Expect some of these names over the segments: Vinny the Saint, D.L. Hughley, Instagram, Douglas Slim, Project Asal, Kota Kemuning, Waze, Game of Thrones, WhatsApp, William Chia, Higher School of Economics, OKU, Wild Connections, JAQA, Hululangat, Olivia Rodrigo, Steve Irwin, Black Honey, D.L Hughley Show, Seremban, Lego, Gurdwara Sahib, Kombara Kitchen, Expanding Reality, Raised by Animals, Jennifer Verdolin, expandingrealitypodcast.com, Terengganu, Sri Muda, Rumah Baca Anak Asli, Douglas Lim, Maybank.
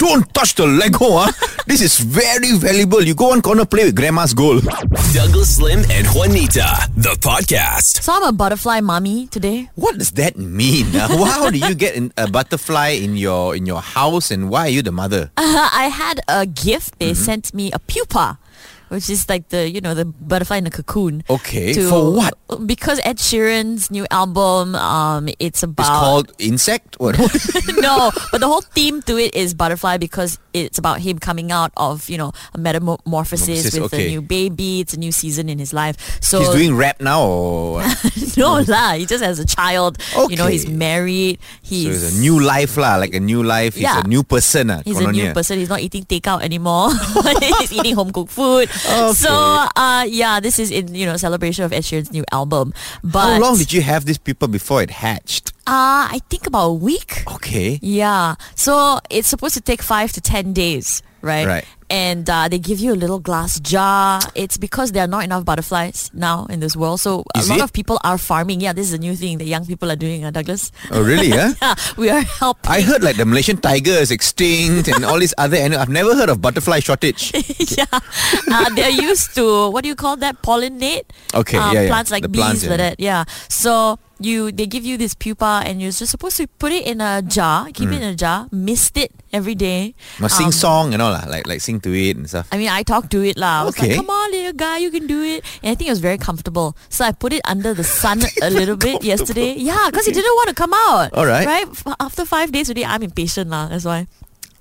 Don't touch the Lego, huh? This is very valuable. You go one corner, play with grandma's gold. Douglas Slim and Juanita, the podcast. So I'm a butterfly mommy today. What does that mean? How do you get a butterfly in your house, and why are you the mother? I had a gift. They sent me a pupa, which is like the butterfly in a cocoon. Okay, for what? Because Ed Sheeran's new album, it's called Insect? What? No, but the whole theme to it is butterfly because it's about him coming out of, a metamorphosis with a new baby. It's a new season in his life. So he's doing rap now or... No lah, he just has a child. Okay. He's married. So it's a new life lah, like a new life. He's a new person. He's a new person. He's not eating takeout anymore. He's eating home cooked food. Okay. So, this is in, celebration of Ed Sheeran's new album. But how long did you have these people before it hatched? I think about a week. Okay. Yeah. So, it's supposed to take 5 to 10 days, right? Right. And they give you a little glass jar. It's because there are not enough butterflies now in this world. So a lot of people are farming. Yeah, this is a new thing that young people are doing, Douglas. Oh, really? Yeah? Yeah, we are helping. I heard like the Malaysian tiger is extinct and all these other animals. I've never heard of butterfly shortage. Yeah. They're used to, what do you call that? Pollinate? Okay, plants like the bees, plants, that. Yeah. So... They give you this pupa and you're just supposed to put it in a jar, keep it in a jar, mist it every day. Must sing song and all lah, like sing to it and stuff. I mean, I talk to it lah. I was like, come on little guy, you can do it. And I think it was very comfortable. So I put it under the sun a little bit yesterday. Yeah, because it didn't want to come out. All right. Right? After 5 days today, I'm impatient lah. That's why.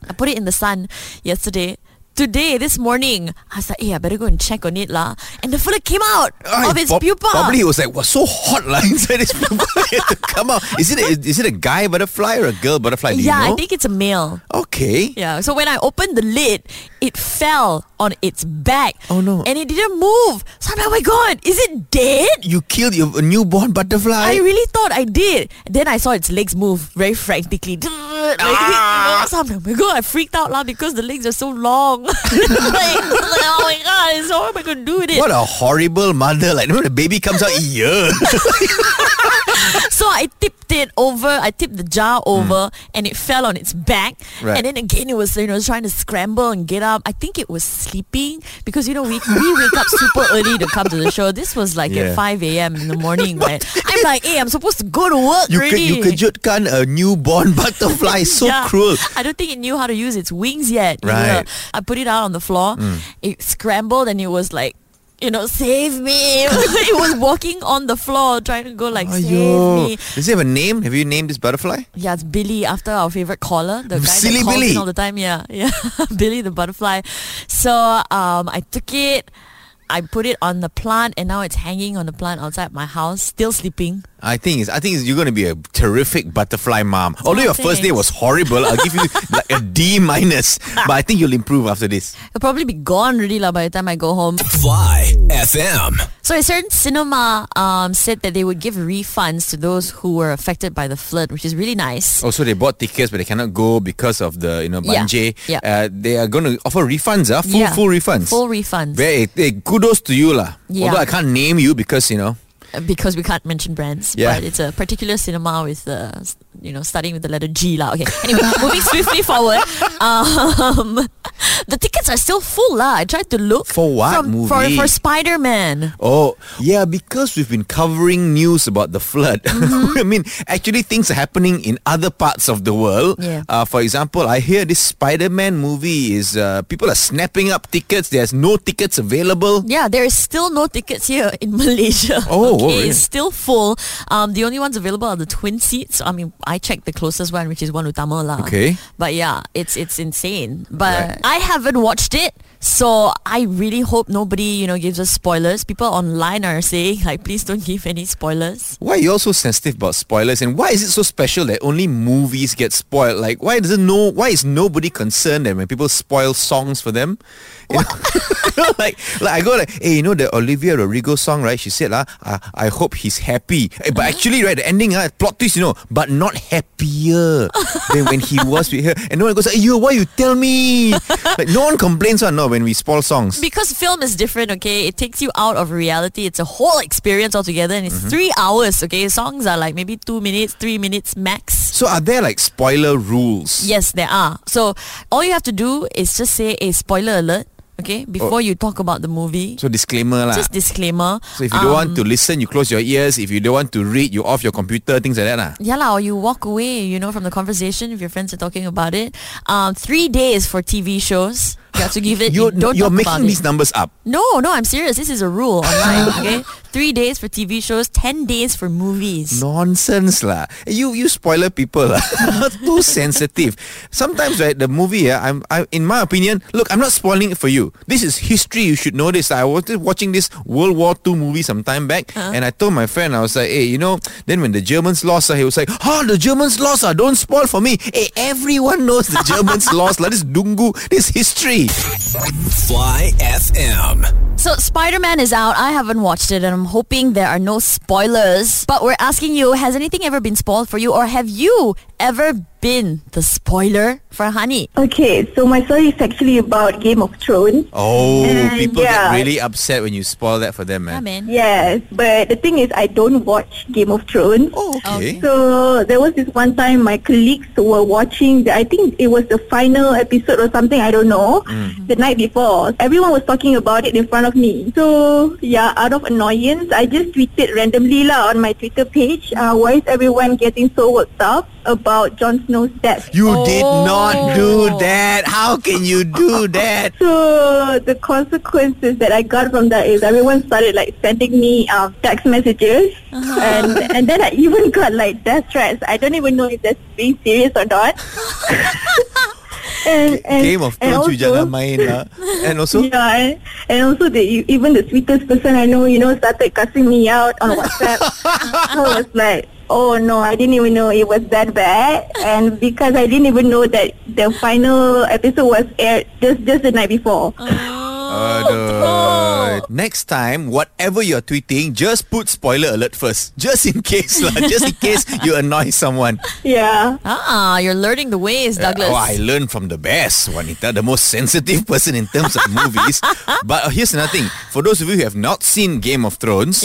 I put it in the sun yesterday. Today, this morning, I was like, hey, I better go and check on it lah. And the fella came out of his pupa. Probably he was like, what's so hot lah inside his pupa? To come out. Is it a guy butterfly or a girl butterfly? Do you know? I think it's a male. Okay. Yeah. So when I opened the lid, it fell on its back. Oh no. And it didn't move. So I'm like, oh my god, is it dead? You killed your newborn butterfly? I really thought I did. Then I saw its legs move very frantically. So I'm like, oh my god, I freaked out lah because the legs are so long. like, oh my god, so what am I going to do with it? What a horrible mother. Like, when the baby comes out, yeah. So I tipped it over. I tipped the jar over and it fell on its back. Right. And then again, it was, trying to scramble and get up. I think it was sleeping because, we wake up super early to come to the show. This was like at 5 a.m. in the morning. Right? I'm like, hey, I'm supposed to go to work already. You kejutkan a newborn butterfly. It's so cruel. I don't think it knew how to use its wings yet. Right. I put it out on the floor. It scrambled and it was like, save me. It was walking on the floor trying to go like, save me. Does it have a name? Have you named this butterfly? Yeah, it's Billy, after our favourite caller. The guy Silly that calls Billy in all the time. Yeah. Billy the butterfly. So I took it. I put it on the plant and now it's hanging on the plant outside my house, still sleeping. I think you're going to be a terrific butterfly mom. Although your first day was horrible, I'll give you like a D-, but I think you'll improve after this. It'll probably be gone already by the time I go home. Fly FM. So a certain cinema said that they would give refunds to those who were affected by the flood, which is really nice. Oh, so they bought tickets but they cannot go because of the banjir. Yeah. They are going to offer refunds, full refunds. Full refunds. Very kudos to you lah. Yeah. Although I can't name you because we can't mention brands, but it's a particular cinema with starting with the letter G lah. Okay. Anyway, moving swiftly forward. The tickets are still full lah. I tried to look for what movie? For Spider-Man. Oh yeah, because we've been covering news about the flood. I mean, actually things are happening in other parts of the world. Yeah. For example, I hear this Spider-Man movie is people are snapping up tickets. There's no tickets available. Yeah, there is still no tickets here in Malaysia. Oh. Okay, really? It's still full. The only ones available are the twin seats. I mean, I checked the closest one, which is One Utama lah. Okay. But yeah, it's insane. But I haven't watched it, so I really hope nobody, gives us spoilers. People online are saying, like, please don't give any spoilers. Why are you all so sensitive about spoilers? And why is it so special that only movies get spoiled? Like, why is nobody concerned that when people spoil songs for them? Like I go like, hey, the Olivia Rodrigo song, right? She said, I hope he's happy. But actually, right, the ending, plot twist, but not happier than when he was with her. And no one goes, why you tell me? Like, no one complains, when we spoil songs. Because film is different, okay? It takes you out of reality. It's a whole experience altogether, and it's 3 hours, okay? Songs are like maybe 2 minutes, 3 minutes max. So are there like spoiler rules? Yes, there are. So all you have to do is just say a spoiler alert. Okay, before you talk about the movie. So disclaimer lah. Just disclaimer. So if you don't want to listen, you close your ears. If you don't want to read, you off your computer, things like that lah. Yeah lah, or you walk away, you know, from the conversation if your friends are talking about it. 3 days for TV shows. You have to give it. You're making these numbers up. No, I'm serious. This is a rule online. Okay, 3 days for TV shows, 10 days for movies. Nonsense lah. You spoiler people lah. Too sensitive. Sometimes right, the movie. I'm in my opinion. Look, I'm not spoiling it for you. This is history. You should know this. I was watching this World War II movie some time back, and I told my friend, I was like, hey, you know, then when the Germans lost, he was like, the Germans lost. Don't spoil for me. Hey, everyone knows the Germans lost. This dungu. This history. Fly FM. So Spider-Man is out. I haven't watched it, and I'm hoping there are no spoilers. But we're asking you, has anything ever been spoiled for you, or have you ever been the spoiler for Honey? Okay, so my story is actually about Game of Thrones. Oh, and people get really upset when you spoil that for them, man. Yes, but the thing is, I don't watch Game of Thrones. Oh, okay. So there was this one time my colleagues were watching, I think it was the final episode or something, I don't know, the night before. Everyone was talking about it in front of me. So, yeah, out of annoyance, I just tweeted randomly on my Twitter page, why is everyone getting so worked up about Jon Snow's death? You did not do that. How can you do that? So the consequences that I got from that is everyone started sending me text messages, and then I even got death threats. I don't even know if that's being serious or not. And Game of Thrones, you jangan main lah. And also, yeah, and also even the sweetest person I know, started cussing me out on WhatsApp. I was like, oh no, I didn't even know it was that bad. And because I didn't even know that the final episode was aired just the night before. Oh. Next time, whatever you're tweeting, just put spoiler alert first. Just in case lah. Just in case you annoy someone. Yeah. You're learning the ways, Douglas. I learned from the best, Wanita, the most sensitive person in terms of movies. But here's another thing. For those of you who have not seen Game of Thrones,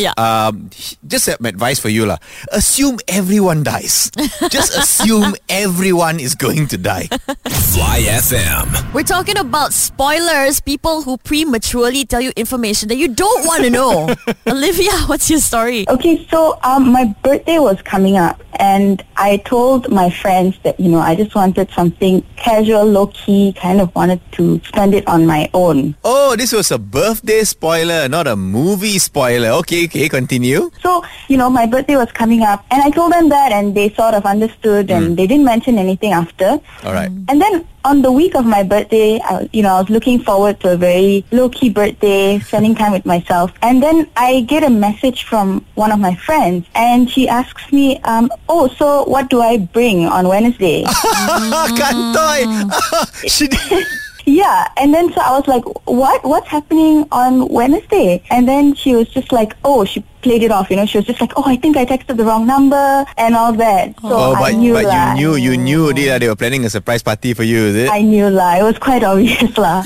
just have advice for you lah. Assume everyone dies. Just assume everyone is going to die. Fly FM. We're talking about spoilers, people who prematurely tell you information that you don't want to know. Olivia, what's your story? Okay, so my birthday was coming up, and I told my friends that, I just wanted something casual, low-key, kind of wanted to spend it on my own. Oh, this was a birthday spoiler, not a movie spoiler. Okay, continue. So, my birthday was coming up, and I told them that, and they sort of understood, and they didn't mention anything after. All right. And then on the week of my birthday, I was looking forward to a very low-key birthday, spending time with myself. And then I get a message from one of my friends, and she asks me, so what do I bring on Wednesday? Kantoi! She did. Yeah, and then so I was like, what's happening on Wednesday? And then she was just like, she played it off, she was just like, I think I texted the wrong number and all that. So you knew they were planning a surprise party for you, is it? I knew lah, it was quite obvious lah.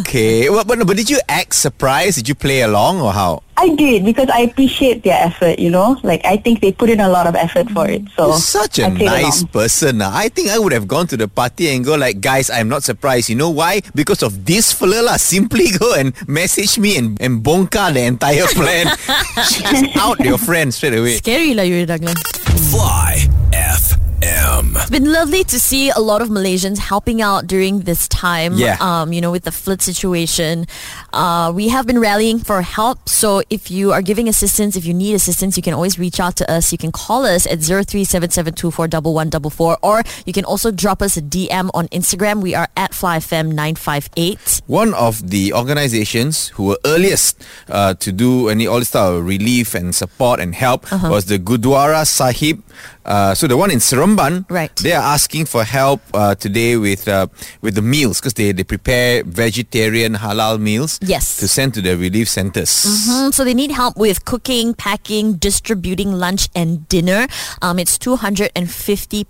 Okay, but did you act surprised? Did you play along or how? I did, because I appreciate their effort, I think they put in a lot of effort for it. So you're such a nice person. I think I would have gone to the party and go like, guys, I'm not surprised. You know why? Because of this fella lah. Simply go and message me and bonka the entire plan. Just out your friend straight away. Scary lah you, Douglas. Fly FM. It's been lovely to see a lot of Malaysians helping out during this time. Yeah. With the flood situation, we have been rallying for help. So if you are giving assistance, if you need assistance, you can always reach out to us. You can call us at 0377241144, or you can also drop us a DM on Instagram. We are at FlyFM958. One of the organizations who were earliest to do any all this stuff, relief and support and help, was the Gurdwara Sahib So the one in Seremban, right, they are asking for help today with the meals, because they prepare vegetarian halal meals, yes, to send to the relief centres. Mm-hmm. So they need help with cooking, packing, distributing lunch and dinner. It's 250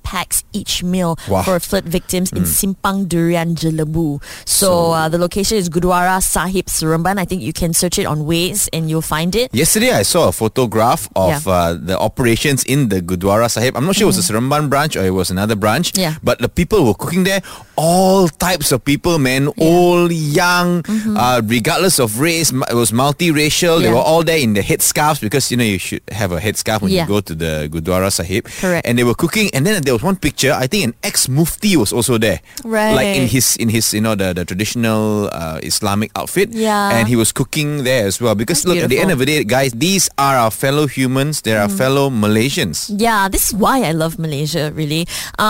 packs each meal, wow, for flood victims in Simpang Durian Jelebu. So the location is Gurdwara Sahib Seremban. I think you can search it on Waze and you'll find it. Yesterday I saw a photograph of the operations in the Gurdwara Sahib. I'm not sure it was the Seremban branch or it was another branch. Yeah. But the people were cooking there. All types of people, man. Yeah. Old, young, regardless of race. It was multiracial. Yeah. They were all there in the headscarves, because you know you should have a headscarf when you go to the Gurdwara Sahib. Correct. And they were cooking. And then there was one picture. I think an ex-mufti was also there. Right. Like in his you know the traditional Islamic outfit. Yeah. And he was cooking there as well. Because look, at the end of the day, guys, these are our fellow humans. They're our fellow Malaysians. Yeah. This is why I love Malaysia, really.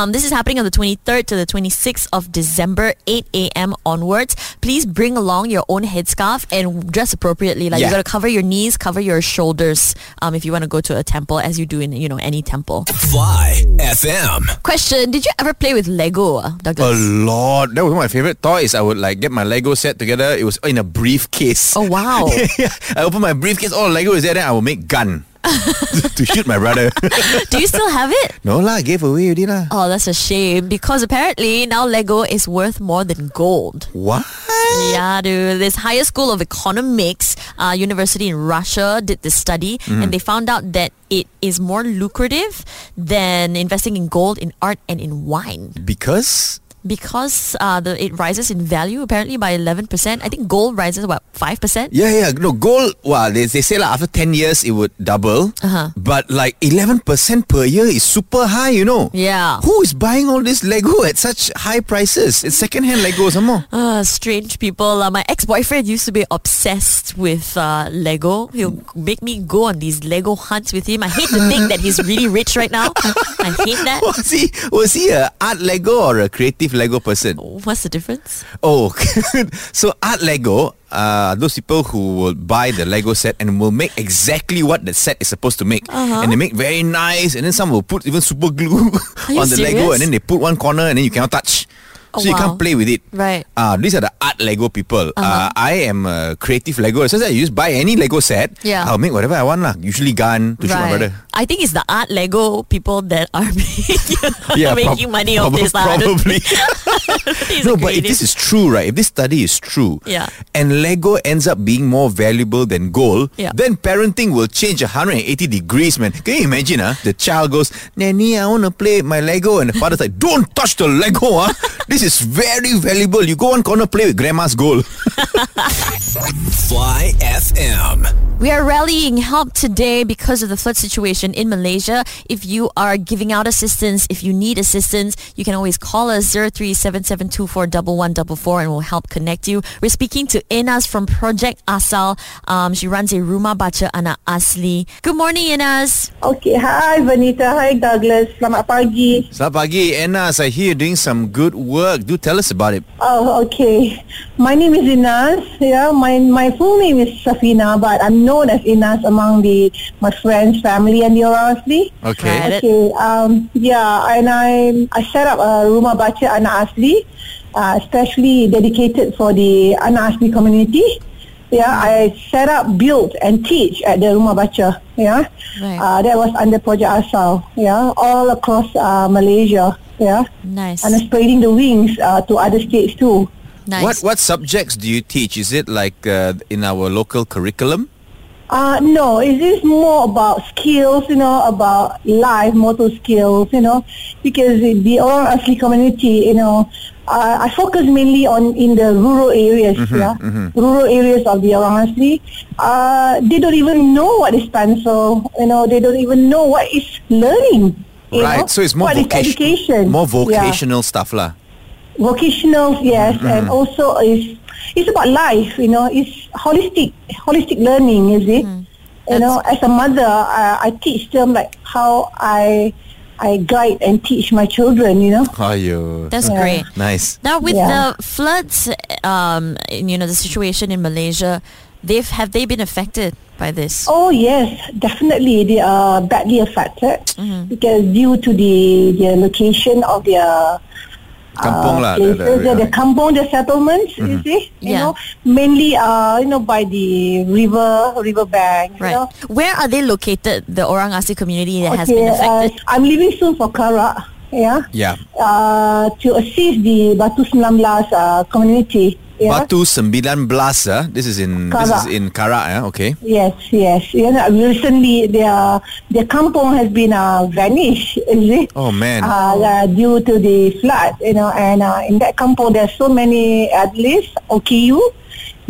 This is happening on the 23rd to the 26th of December, 8 a.m. onwards. Please bring along your own headscarf and dress appropriately. Like, you got to cover your knees, cover your shoulders, if you want to go to a temple, as you do in, you know, any temple. Fly FM. Question: did you ever play with Lego, Douglas? A lot. That was one of my favorite toys. I would like get my Lego set together. It was in a briefcase. Oh wow. I open my briefcase, all Lego is there, then I will make gun to shoot my brother. Do you still have it? No lah, gave away already lah. Oh, that's a shame, because apparently now Lego is worth more than gold. What? Yeah, dude. This Higher School of Economics University in Russia did this study, and they found out that it is more lucrative than investing in gold, in art, and in wine. Because? Because it rises in value apparently by 11%. I think gold rises about 5%. Yeah. No, gold, well, they say like after 10 years it would double. But like 11% per year is super high, you know. Yeah. Who is buying all this Lego at such high prices? It's secondhand Lego some more. Strange people. My ex-boyfriend used to be obsessed with Lego. He'll make me go on these Lego hunts with him. I hate to think that he's really rich right now. I hate that. Was he an art Lego or a creative Lego person? What's the difference? Oh, so art Lego, those people who will buy the Lego set and will make exactly what the set is supposed to make, and they make very nice, and then some will put even super glue on the Lego, and then they put one corner and then you cannot touch. So you can't play with it. Right. These are the art Lego people. I am a creative Lego. So you just buy any Lego set, I'll make whatever I want lah. Usually gun to shoot my brother. I think it's the art Lego people that are making money off this. Probably. No, but if this is true, right? If this study is true, and Lego ends up being more valuable than gold, then parenting will change 180 degrees, man. Can you imagine? The child goes, "Nanny, I want to play with my Lego," and the father's like, "Don't touch the Lego, huh? This is very valuable. You go one corner, play with grandma's gold." Fly FM. We are rallying help today because of the flood situation in Malaysia. If you are giving out assistance, if you need assistance, you can always call us 0377241144 and we'll help connect you. We're speaking to Enas from Project Asal. She runs a Rumah Baca Anak Asli. Good morning, Enas. Okay, hi Vanita. Hi Douglas. Selamat pagi. Selamat pagi, Enas. I hear you're doing some good work. Do tell us about it. Oh, okay. My name is Enas. Yeah, my full name is Safina, but I'm known as Enas among my friends, family, and the honestly. Okay. Okay. And I set up a Rumah Baca Anak Asli, especially dedicated for the Anak Asli community. Yeah, I set up, build, and teach at the Rumah Baca. Yeah, right. That was under Project Asal. Yeah, all across Malaysia. Yeah, nice. And spreading the wings to other states too. Nice. What subjects do you teach? Is it like in our local curriculum? No, it is more about skills, you know, about life, motor skills, you know, because the Orang Asli community, you know, I focus mainly on in the rural areas, rural areas of the Orang Asli. They don't even know what is pencil, you know, they don't even know what is learning. Right, so it's more education. More vocational stuff lah. Vocational, yes, and also it's about life, you know. It's holistic learning, you see. You know, as a mother, I teach them like how I guide and teach my children, you know. That's great. Nice. Now with the floods, you know, the situation in Malaysia, have they been affected? by this? Oh yes, definitely they are badly affected because due to the location of their kampung lah, the kampung, the settlements, you see, you know, mainly, you know, by the river bank. Right. You know? Where are they located? The orang asli community that has been affected. I'm leaving soon for Kara. Yeah. Yeah. To assist the Batu 19 community. Yeah. Batu 19. This is in Kara. This is in Kara. Yeah? Okay. Yes. Yes. You know, recently, their kampung has been vanished. Is it? Oh man. Due to the flood, you know, and in that kampung there's so many elderly, OKU,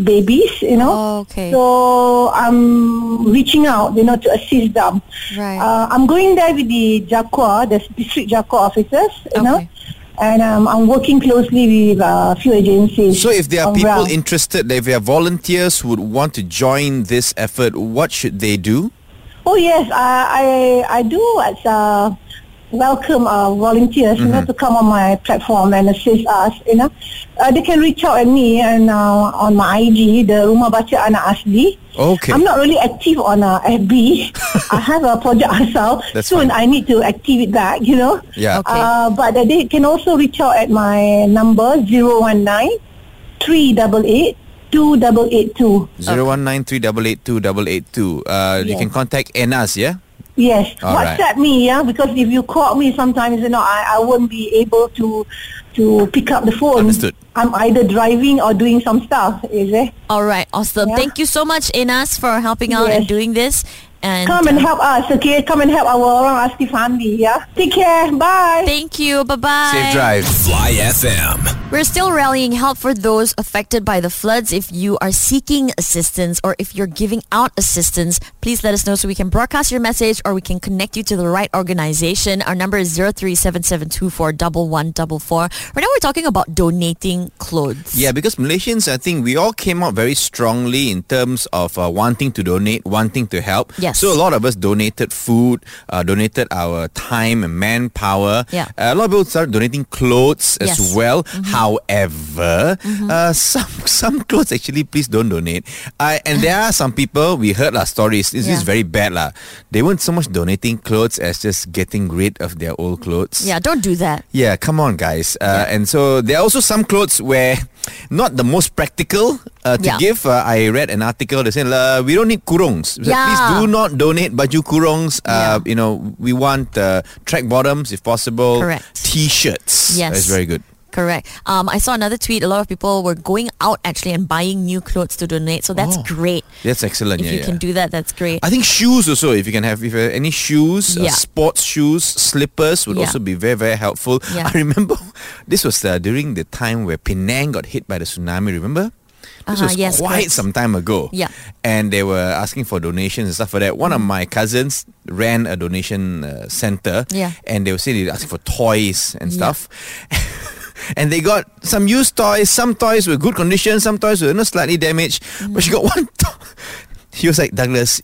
babies, you know. Oh, okay. So I'm reaching out, you know, to assist them. Right. I'm going there with the JAQA, the district JAQA officers, you know. And I'm working closely with a few agencies. So if there are people interested, if there are volunteers who would want to join this effort, what should they do? Oh yes, I do welcome volunteers, you know, to come on my platform and assist us, you know. They can reach out at me and on my IG, the Rumah Baca Anak Asli. Okay. I'm not really active on FB. I have a Project Asal. Soon I need to activate that, you know. Yeah. Okay. But they can also reach out at my number 019-388-2882. 019-388-2882. You can contact Enas, yeah? Yes. All WhatsApp me, yeah, because if you call me sometimes, you know, I won't be able to pick up the phone. Understood. I'm either driving or doing some stuff, is it? All right, awesome. Yeah. Thank you so much, Enas, for helping out and doing this. And come and help us, okay? Come and help our orang asli family, yeah? Take care. Bye. Thank you. Bye-bye. Safe drive. Fly FM. We're still rallying help for those affected by the floods. If you are seeking assistance or if you're giving out assistance, please let us know so we can broadcast your message or we can connect you to the right organization. Our number is 0377241144. Right now, we're talking about donating clothes. Yeah, because Malaysians, I think we all came out very strongly in terms of wanting to donate, wanting to help. Yes. So a lot of us donated food, donated our time and manpower. Yeah. A lot of people started donating clothes as well. However, some clothes actually please don't donate. And there are some people, we heard our stories, this is very bad lah. They weren't so much donating clothes as just getting rid of their old clothes. Yeah, don't do that. Yeah, come on guys. And so there are also some clothes where not the most practical to give. I read an article that said, we don't need kurungs. Please do not donate baju kurungs. You know, we want track bottoms if possible. Correct. T-shirts. Yes. That's very good. Correct. I saw another tweet. A lot of people were going out actually and buying new clothes to donate. So that's great. That's excellent. If you can do that, that's great. I think shoes also. If you can have any shoes, sports shoes, slippers would also be very, very helpful. Yeah. I remember this was during the time where Penang got hit by the tsunami. Remember? This was quite some time ago. Yeah. And they were asking for donations and stuff like that. One of my cousins ran a donation center. Yeah. And they were saying they were asking for toys and stuff. And they got some used toys. Some toys were good condition. Some toys were slightly damaged. But she got one toy. She was like, Douglas,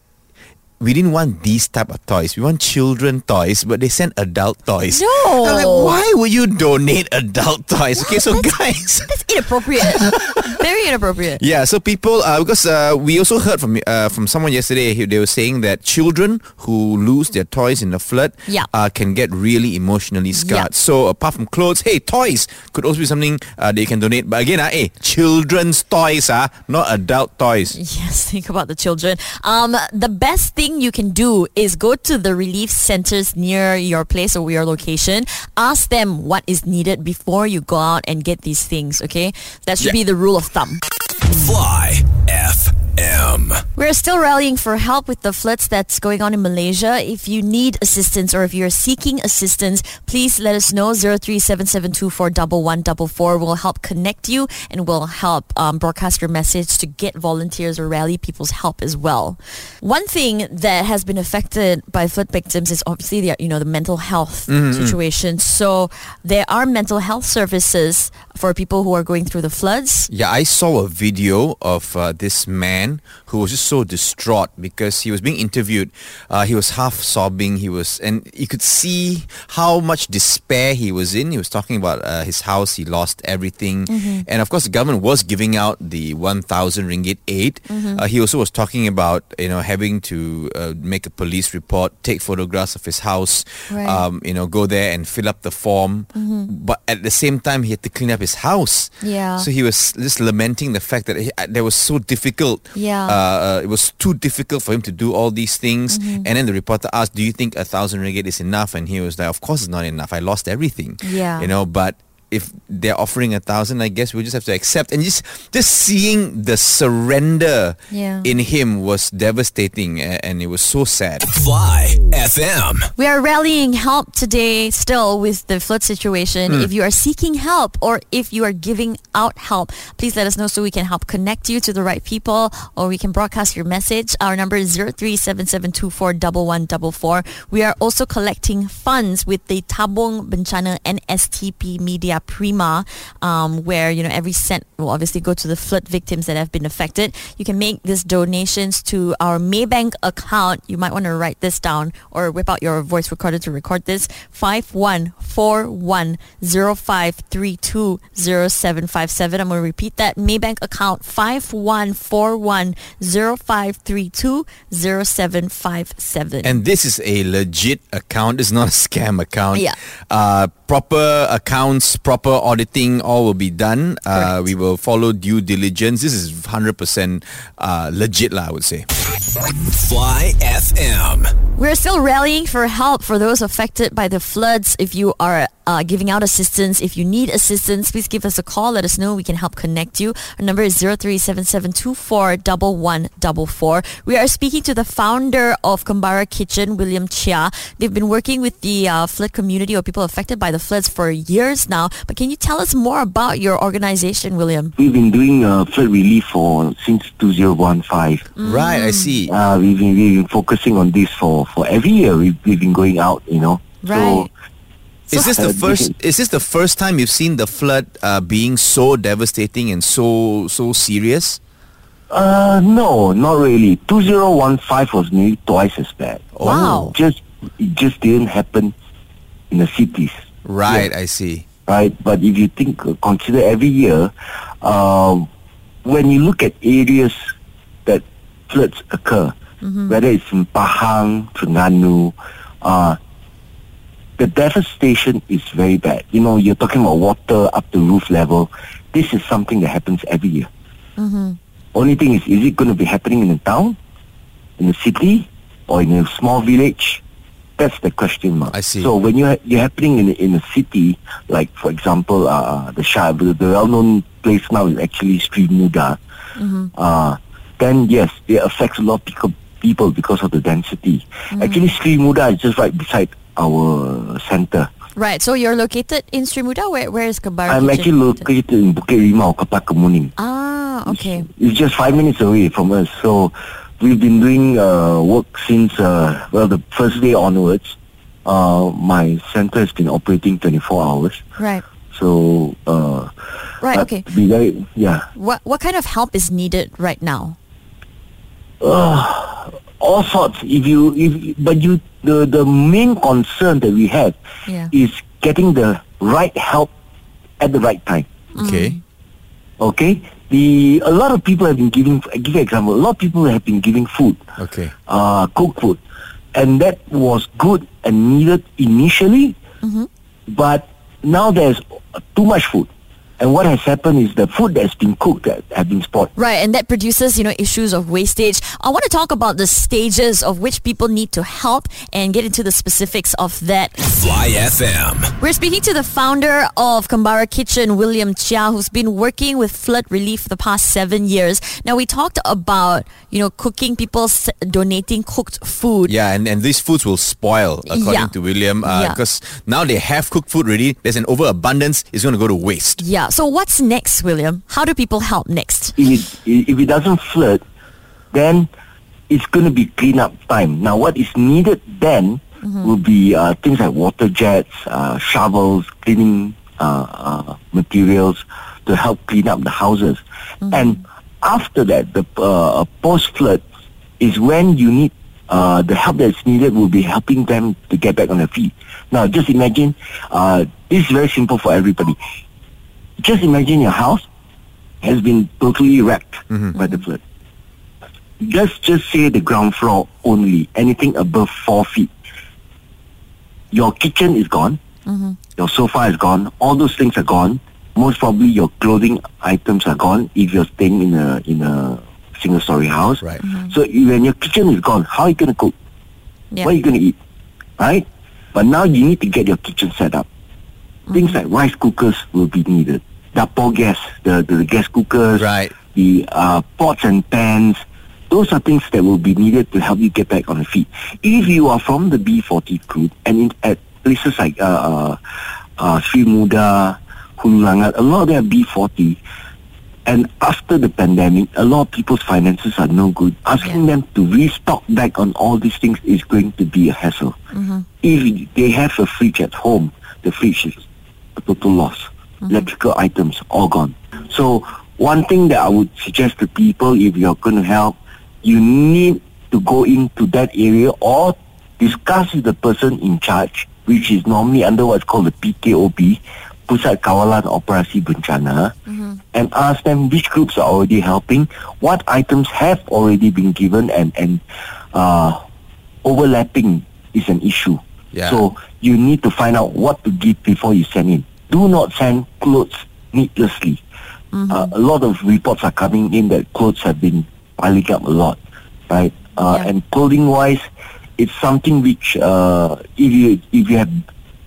we didn't want these type of toys. We want children toys, but they sent adult toys. No. I'm like, why would you donate adult toys? Okay, so guys, that's inappropriate. Very inappropriate. Yeah, so people, because we also heard from someone yesterday, they were saying that children who lose their toys in the flood can get really emotionally scarred. Yeah. So apart from clothes, hey, toys could also be something they can donate. But again, hey, children's toys, not adult toys. Yes, think about the children. The best thing you can do is go to the relief centers near your place or your location. Ask them what is needed before you go out and get these things, okay? That should be the rule of thumb. Fly FM. We're still rallying for help with the floods that's going on in Malaysia. If you need assistance or if you're seeking assistance, please let us know. 0377241144. We'll help connect you and we'll help broadcast your message to get volunteers or rally people's help as well. One thing that has been affected by flood victims is obviously the mental health situation. So there are mental health services for people who are going through the floods. Yeah, I saw a video of this man man who was just so distraught because he was being interviewed. He was half sobbing. And you could see how much despair he was in. He was talking about his house. He lost everything. Mm-hmm. And of course, the government was giving out the 1,000 ringgit aid. Mm-hmm. He also was talking about, having to make a police report, take photographs of his house, right. Go there and fill up the form. Mm-hmm. But at the same time, he had to clean up his house. Yeah. So he was just lamenting the fact that that was so difficult. Yeah. It was too difficult for him to do all these things. Mm-hmm. And then the reporter asked, do you think 1,000 ringgit is enough? And he was like, of course it's not enough. I lost everything. Yeah. But if they're offering 1,000, I guess we'll just have to accept. And just seeing the surrender in him was devastating, and it was so sad. Fly FM. We are rallying help today still with the flood situation. If you are seeking help or if you are giving out help, please let us know so we can help connect you to the right people, or we can broadcast your message. Our number is 0377241144. We are also collecting funds with the Tabung Bencana NSTP Media Prima, where every cent will obviously go to the flood victims that have been affected. You can make these donations to our Maybank account. You might want to write this down or whip out your voice recorder to record this. 514105320757. I'm going to repeat that. Maybank account 514105320757. And this is a legit account. It's not a scam account. Yeah. Proper accounts, proper auditing, all will be done. We will follow due diligence. This is 100% legit, I would say. Fly FM. We're still rallying for help for those affected by the floods. If you are giving out assistance, if you need assistance, please give us a call. Let us know. We can help connect you. Our number is 0377241144. We are speaking to the founder of Kombara Kitchen, William Chia. They've been working with the flood community or people affected by the floods for years now. But can you tell us more about your organization, William? We've been doing flood relief since 2015. Right, I see. We've been focusing on this for every year. We've been going out, Right. So, is this the first time you've seen the flood being so devastating and so serious? No, not really. 2015 was nearly twice as bad. Wow. It just didn't happen in the cities. Right, yeah. I see. Right, but if you consider every year, when you look at areas that floods occur, whether it's in Pahang, Terengganu, the devastation is very bad. You're talking about water up to roof level. This is something that happens every year. Mm-hmm. Only thing is it going to be happening in a town, in a city, or in a small village? That's the question mark. I see. So when you're happening in a city, like for example, the well-known place now is actually Sri Muda. Mm-hmm. Then yes, it affects a lot of people because of the density. Mm-hmm. Actually, Sri Muda is just right beside our centre. Right. So you're located in Sri Muda. Where is Kombara? I'm actually located in Bukit Rimau, Kota Kemuning. Ah, okay. It's just 5 minutes away from us. So we've been doing work since the first day onwards. My centre has been operating 24 hours. Right. So. Right. Okay. What kind of help is needed right now? All sorts. The main concern that we have is getting the right help at the right time. Okay. A lot of people have been giving. I give you an example. A lot of people have been giving food. Okay. Cooked food, and that was good and needed initially. Mm-hmm. But now there's too much food. And what has happened is the food that's been cooked that have been spoiled. Right, and that produces, issues of wastage. I want to talk about the stages of which people need to help and get into the specifics of that. Fly FM. We're speaking to the founder of Kombara Kitchen, William Chia, who's been working with flood relief for the past 7 years. Now, we talked about, cooking, people donating cooked food. Yeah, and these foods will spoil, according to William, because now they have cooked food ready. There's an overabundance. It's going to go to waste. Yeah. So what's next, William? How do people help next? If it doesn't flood, then it's going to be clean-up time. Now, what is needed then will be things like water jets, shovels, cleaning materials to help clean up the houses. And After that, the post-flood is when you need the help that's needed will be helping them to get back on their feet. Now, just imagine, this is very simple for everybody. Just imagine your house has been totally wrecked by the flood. Let's just say the ground floor only, anything above 4 feet. Your kitchen is gone, your sofa is gone, all those things are gone. Most probably your clothing items are gone if you're staying in a single-story house. Right. So when your kitchen is gone, how are you going to cook? Yeah. What are you going to eat? Right? But now you need to get your kitchen set up. Things like rice cookers will be needed. Dapur gas, the gas cookers, the pots and pans. Those are things that will be needed to help you get back on your feet. If you are from the B40 group and at places like Sri Muda, Hululangat, a lot of them are B40. And after the pandemic, a lot of people's finances are no good. Asking them to restock back on all these things is going to be a hassle. If they have a fridge at home, the fridge is a total loss. Electrical items, all gone. So one thing that I would suggest to people, if you're going to help, you need to go into that area or discuss with the person in charge, which is normally under what's called the PKOB, Pusat Kawalan Operasi Bencana, and ask them which groups are already helping, what items have already been given, and overlapping is an issue. Yeah. So you need to find out what to give before you send in. Do not send clothes needlessly. A lot of reports are coming in that clothes have been piling up a lot, right? And clothing-wise, it's something which if you have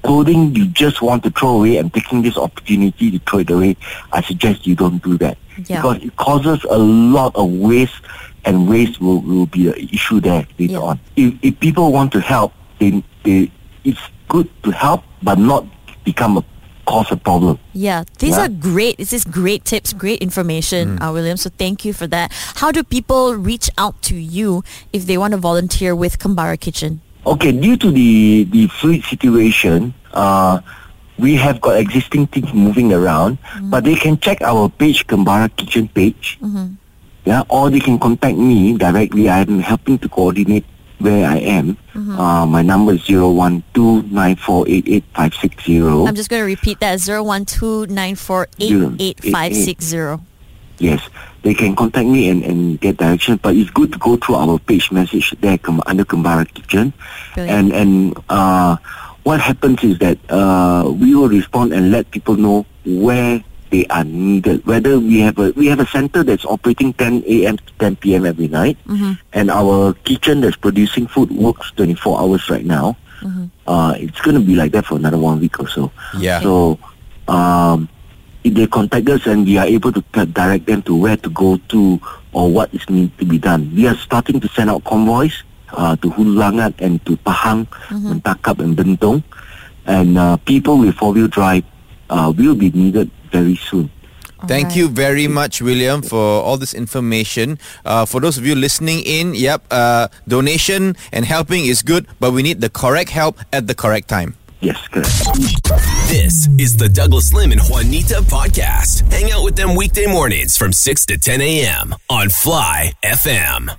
clothing you just want to throw away and taking this opportunity to throw it away, I suggest you don't do that because it causes a lot of waste, and waste will be an issue there later on. If people want to help, they it's good to help, but not become a cause a problem. Yeah, these are great. This is great tips, great information, William. So thank you for that. How do people reach out to you if they want to volunteer with Kombara Kitchen? Okay, due to the fluid situation, we have got existing things moving around, but they can check our page, Kombara Kitchen page, or they can contact me directly. I'm helping to coordinate where I am. My number is 012-9488-560. I'm just going to repeat that, 012-9488-560. Yes, they can contact me and get directions, but it's good to go through our page message there under Kombara Kitchen. Brilliant. And what happens is that we will respond and let people know where they are needed. Whether we have a center that's operating 10 a.m. to 10 p.m. every night, and our kitchen that's producing food works 24 hours right now. It's going to be like that for another 1 week or so. Yeah. So if they contact us and we are able to direct them to where to go to or what is needed to be done. We are starting to send out convoys to Hululangat and to Pahang, Mentakap and Bentong, and people with four-wheel drive will be needed very soon. Thank you very much, William, for all this information. For those of you listening in, donation and helping is good, but we need the correct help at the correct time. Yes, correct. This is the Douglas Lim and Juanita podcast. Hang out with them weekday mornings from 6 to 10 a.m. on Fly FM.